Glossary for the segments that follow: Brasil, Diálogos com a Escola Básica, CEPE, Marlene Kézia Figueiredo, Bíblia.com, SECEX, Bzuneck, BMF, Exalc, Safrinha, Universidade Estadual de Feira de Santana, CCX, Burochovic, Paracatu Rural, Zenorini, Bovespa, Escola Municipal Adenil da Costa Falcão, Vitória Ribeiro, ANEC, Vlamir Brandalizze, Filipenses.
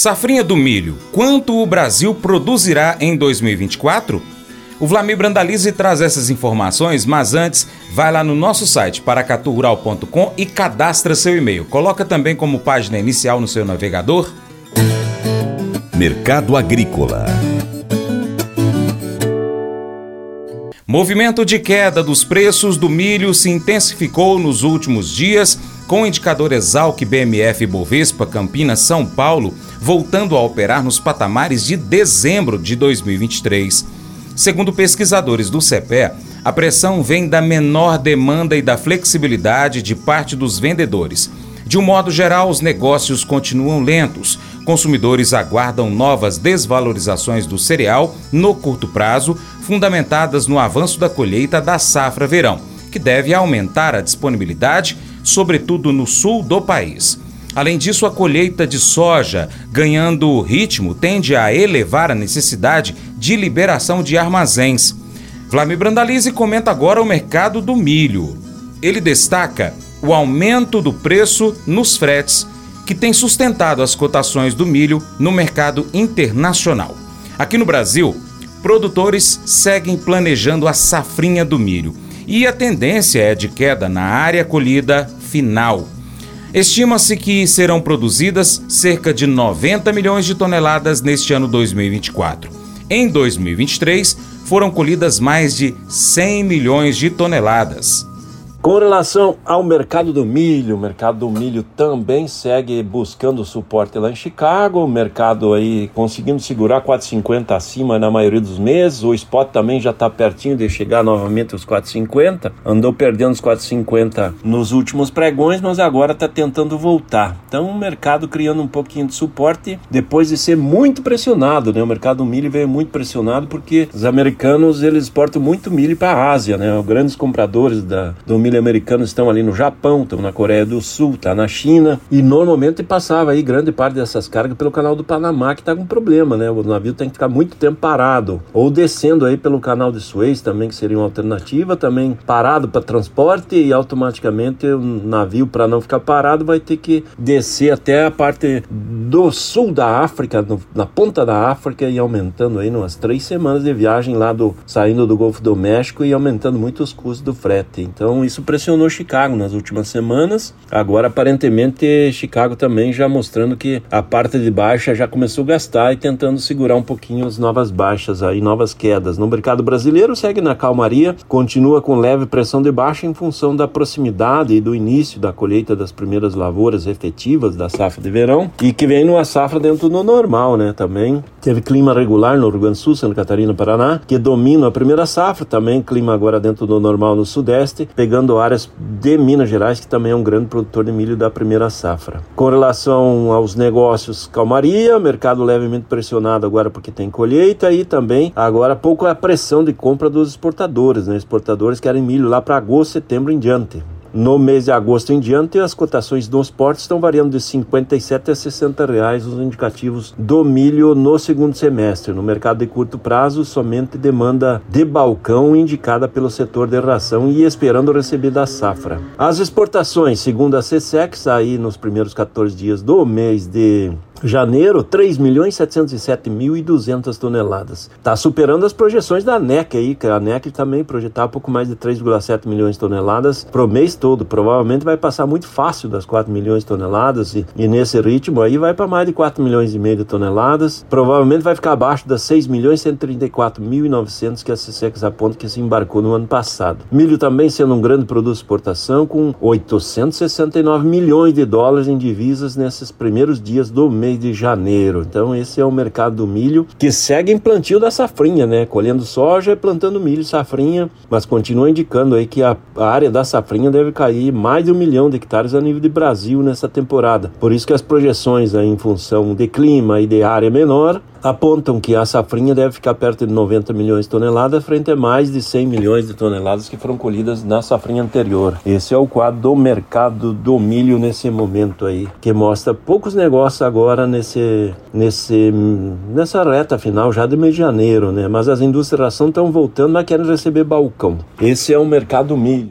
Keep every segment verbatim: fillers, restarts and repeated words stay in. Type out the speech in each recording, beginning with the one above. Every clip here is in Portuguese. Safrinha do milho, quanto o Brasil produzirá em dois mil e vinte e quatro? O Vlamir Brandalizze traz essas informações, mas antes, vai lá no nosso site paracaturral ponto com e cadastra seu e-mail. Coloca também como página inicial no seu navegador. Mercado Agrícola. Movimento de queda dos preços do milho se intensificou nos últimos dias, com o indicador Exalc, B M F e Bovespa, Campinas, São Paulo, voltando a operar nos patamares de dezembro de dois mil e vinte e três. Segundo pesquisadores do C E P E, a pressão vem da menor demanda e da flexibilidade de parte dos vendedores. De um modo geral, os negócios continuam lentos. Consumidores aguardam novas desvalorizações do cereal no curto prazo, fundamentadas no avanço da colheita da safra verão, que deve aumentar a disponibilidade, sobretudo no sul do país. Além disso, a colheita de soja, ganhando ritmo, tende a elevar a necessidade de liberação de armazéns. Vlamir Brandalizze comenta agora o mercado do milho. Ele destaca o aumento do preço nos fretes, que tem sustentado as cotações do milho no mercado internacional. Aqui no Brasil, produtores seguem planejando a safrinha do milho, e a tendência é de queda na área colhida final. Estima-se que serão produzidas cerca de noventa milhões de toneladas neste ano dois mil e vinte e quatro. Em dois mil e vinte e três, foram colhidas mais de cem milhões de toneladas. Com relação ao mercado do milho, o mercado do milho também segue buscando suporte lá em Chicago, o mercado aí conseguindo segurar quatro e cinquenta acima na maioria dos meses, o spot também já está pertinho de chegar novamente aos quatro e cinquenta, andou perdendo os quatro e cinquenta nos últimos pregões, mas agora está tentando voltar. Então o mercado criando um pouquinho de suporte, depois de ser muito pressionado, né? O mercado do milho veio muito pressionado porque os americanos eles exportam muito milho para a Ásia, né? Os grandes compradores da, do milho americanos estão ali no Japão, estão na Coreia do Sul, tá na China, e normalmente passava aí grande parte dessas cargas pelo canal do Panamá, que tá com problema, né? O navio tem que ficar muito tempo parado, ou descendo aí pelo canal de Suez também, que seria uma alternativa, também parado para transporte, e automaticamente o navio, para não ficar parado, vai ter que descer até a parte do sul da África, no, na ponta da África, e aumentando aí umas três semanas de viagem lá do, saindo do Golfo do México e aumentando muito os custos do frete. Então isso pressionou Chicago nas últimas semanas. Agora aparentemente Chicago também já mostrando que a parte de baixa já começou a gastar e tentando segurar um pouquinho as novas baixas aí, novas quedas. No mercado brasileiro segue na calmaria, continua com leve pressão de baixa em função da proximidade e do início da colheita das primeiras lavouras efetivas da safra de verão e que vem numa safra dentro do normal, né? Também teve clima regular no Rio Grande do Sul, Santa Catarina, Paraná, que domina a primeira safra, também clima agora dentro do normal no Sudeste, pegando áreas de Minas Gerais, que também é um grande produtor de milho da primeira safra. Com relação aos negócios, calmaria, mercado levemente pressionado agora porque tem colheita e também agora pouco a pressão de compra dos exportadores, né? Exportadores querem milho lá para agosto, setembro em diante. No mês de agosto em diante, as cotações dos portos estão variando de cinquenta e sete reais a sessenta reais os indicativos do milho no segundo semestre. No mercado de curto prazo, somente demanda de balcão indicada pelo setor de ração e esperando receber da safra. As exportações, segundo a C C X, aí nos primeiros quatorze dias do mês de janeiro, três milhões setecentos e sete mil e duzentas toneladas. Está superando as projeções da ANEC aí, que a ANEC também projetava pouco mais de três vírgula sete milhões de toneladas para o mês todo. Provavelmente vai passar muito fácil das quatro milhões de toneladas e, e nesse ritmo aí vai para mais de quatro milhões e meio de toneladas. Provavelmente vai ficar abaixo das seis milhões cento e trinta e quatro mil e novecentos que a SECEX aponta que se embarcou no ano passado. Milho também sendo um grande produto de exportação com oitocentos e sessenta e nove milhões de dólares em divisas nesses primeiros dias do mês de janeiro. Então esse é o mercado do milho que segue em plantio da safrinha, né? Colhendo soja e plantando milho, safrinha, mas continua indicando aí que a área da safrinha deve cair mais de um milhão de hectares a nível de Brasil nessa temporada. Por isso que as projeções aí, em função de clima e de área menor, apontam que a safrinha deve ficar perto de noventa milhões de toneladas frente a mais de cem milhões de toneladas que foram colhidas na safrinha anterior. Esse é o quadro do mercado do milho nesse momento aí, que mostra poucos negócios agora nesse, nesse, nessa reta final já de mês de janeiro, né? Mas as indústrias de ração estão voltando, mas querem receber balcão. Esse é o mercado do milho.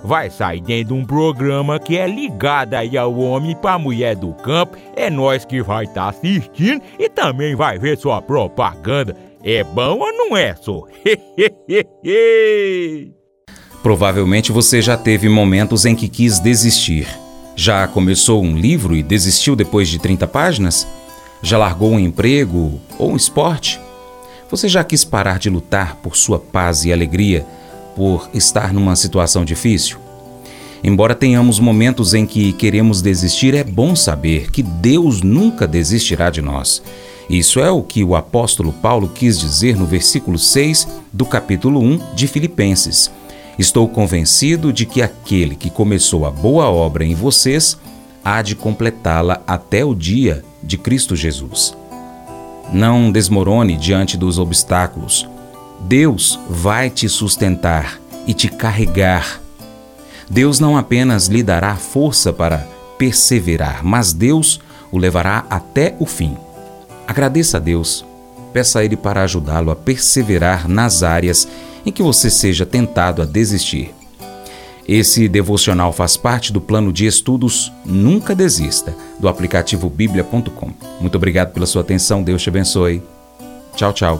vai sair dentro de um programa que é ligado aí ao homem para a mulher do campo. É nós que vai estar tá assistindo e também vai ver sua propaganda. É bom ou não é, só? Provavelmente você já teve momentos em que quis desistir. Já começou um livro e desistiu depois de trinta páginas? Já largou um emprego ou um esporte? Você já quis parar de lutar por sua paz e alegria, por estar numa situação difícil? Embora tenhamos momentos em que queremos desistir, é bom saber que Deus nunca desistirá de nós. Isso é o que o apóstolo Paulo quis dizer no versículo seis do capítulo um de Filipenses. Estou convencido de que aquele que começou a boa obra em vocês há de completá-la até o dia de Cristo Jesus. Não desmorone diante dos obstáculos. Deus vai te sustentar e te carregar. Deus não apenas lhe dará força para perseverar, mas Deus o levará até o fim. Agradeça a Deus. Peça a Ele para ajudá-lo a perseverar nas áreas em que você seja tentado a desistir. Esse devocional faz parte do plano de estudos Nunca Desista, do aplicativo Bíblia ponto com. Muito obrigado pela sua atenção, Deus te abençoe. Tchau, tchau.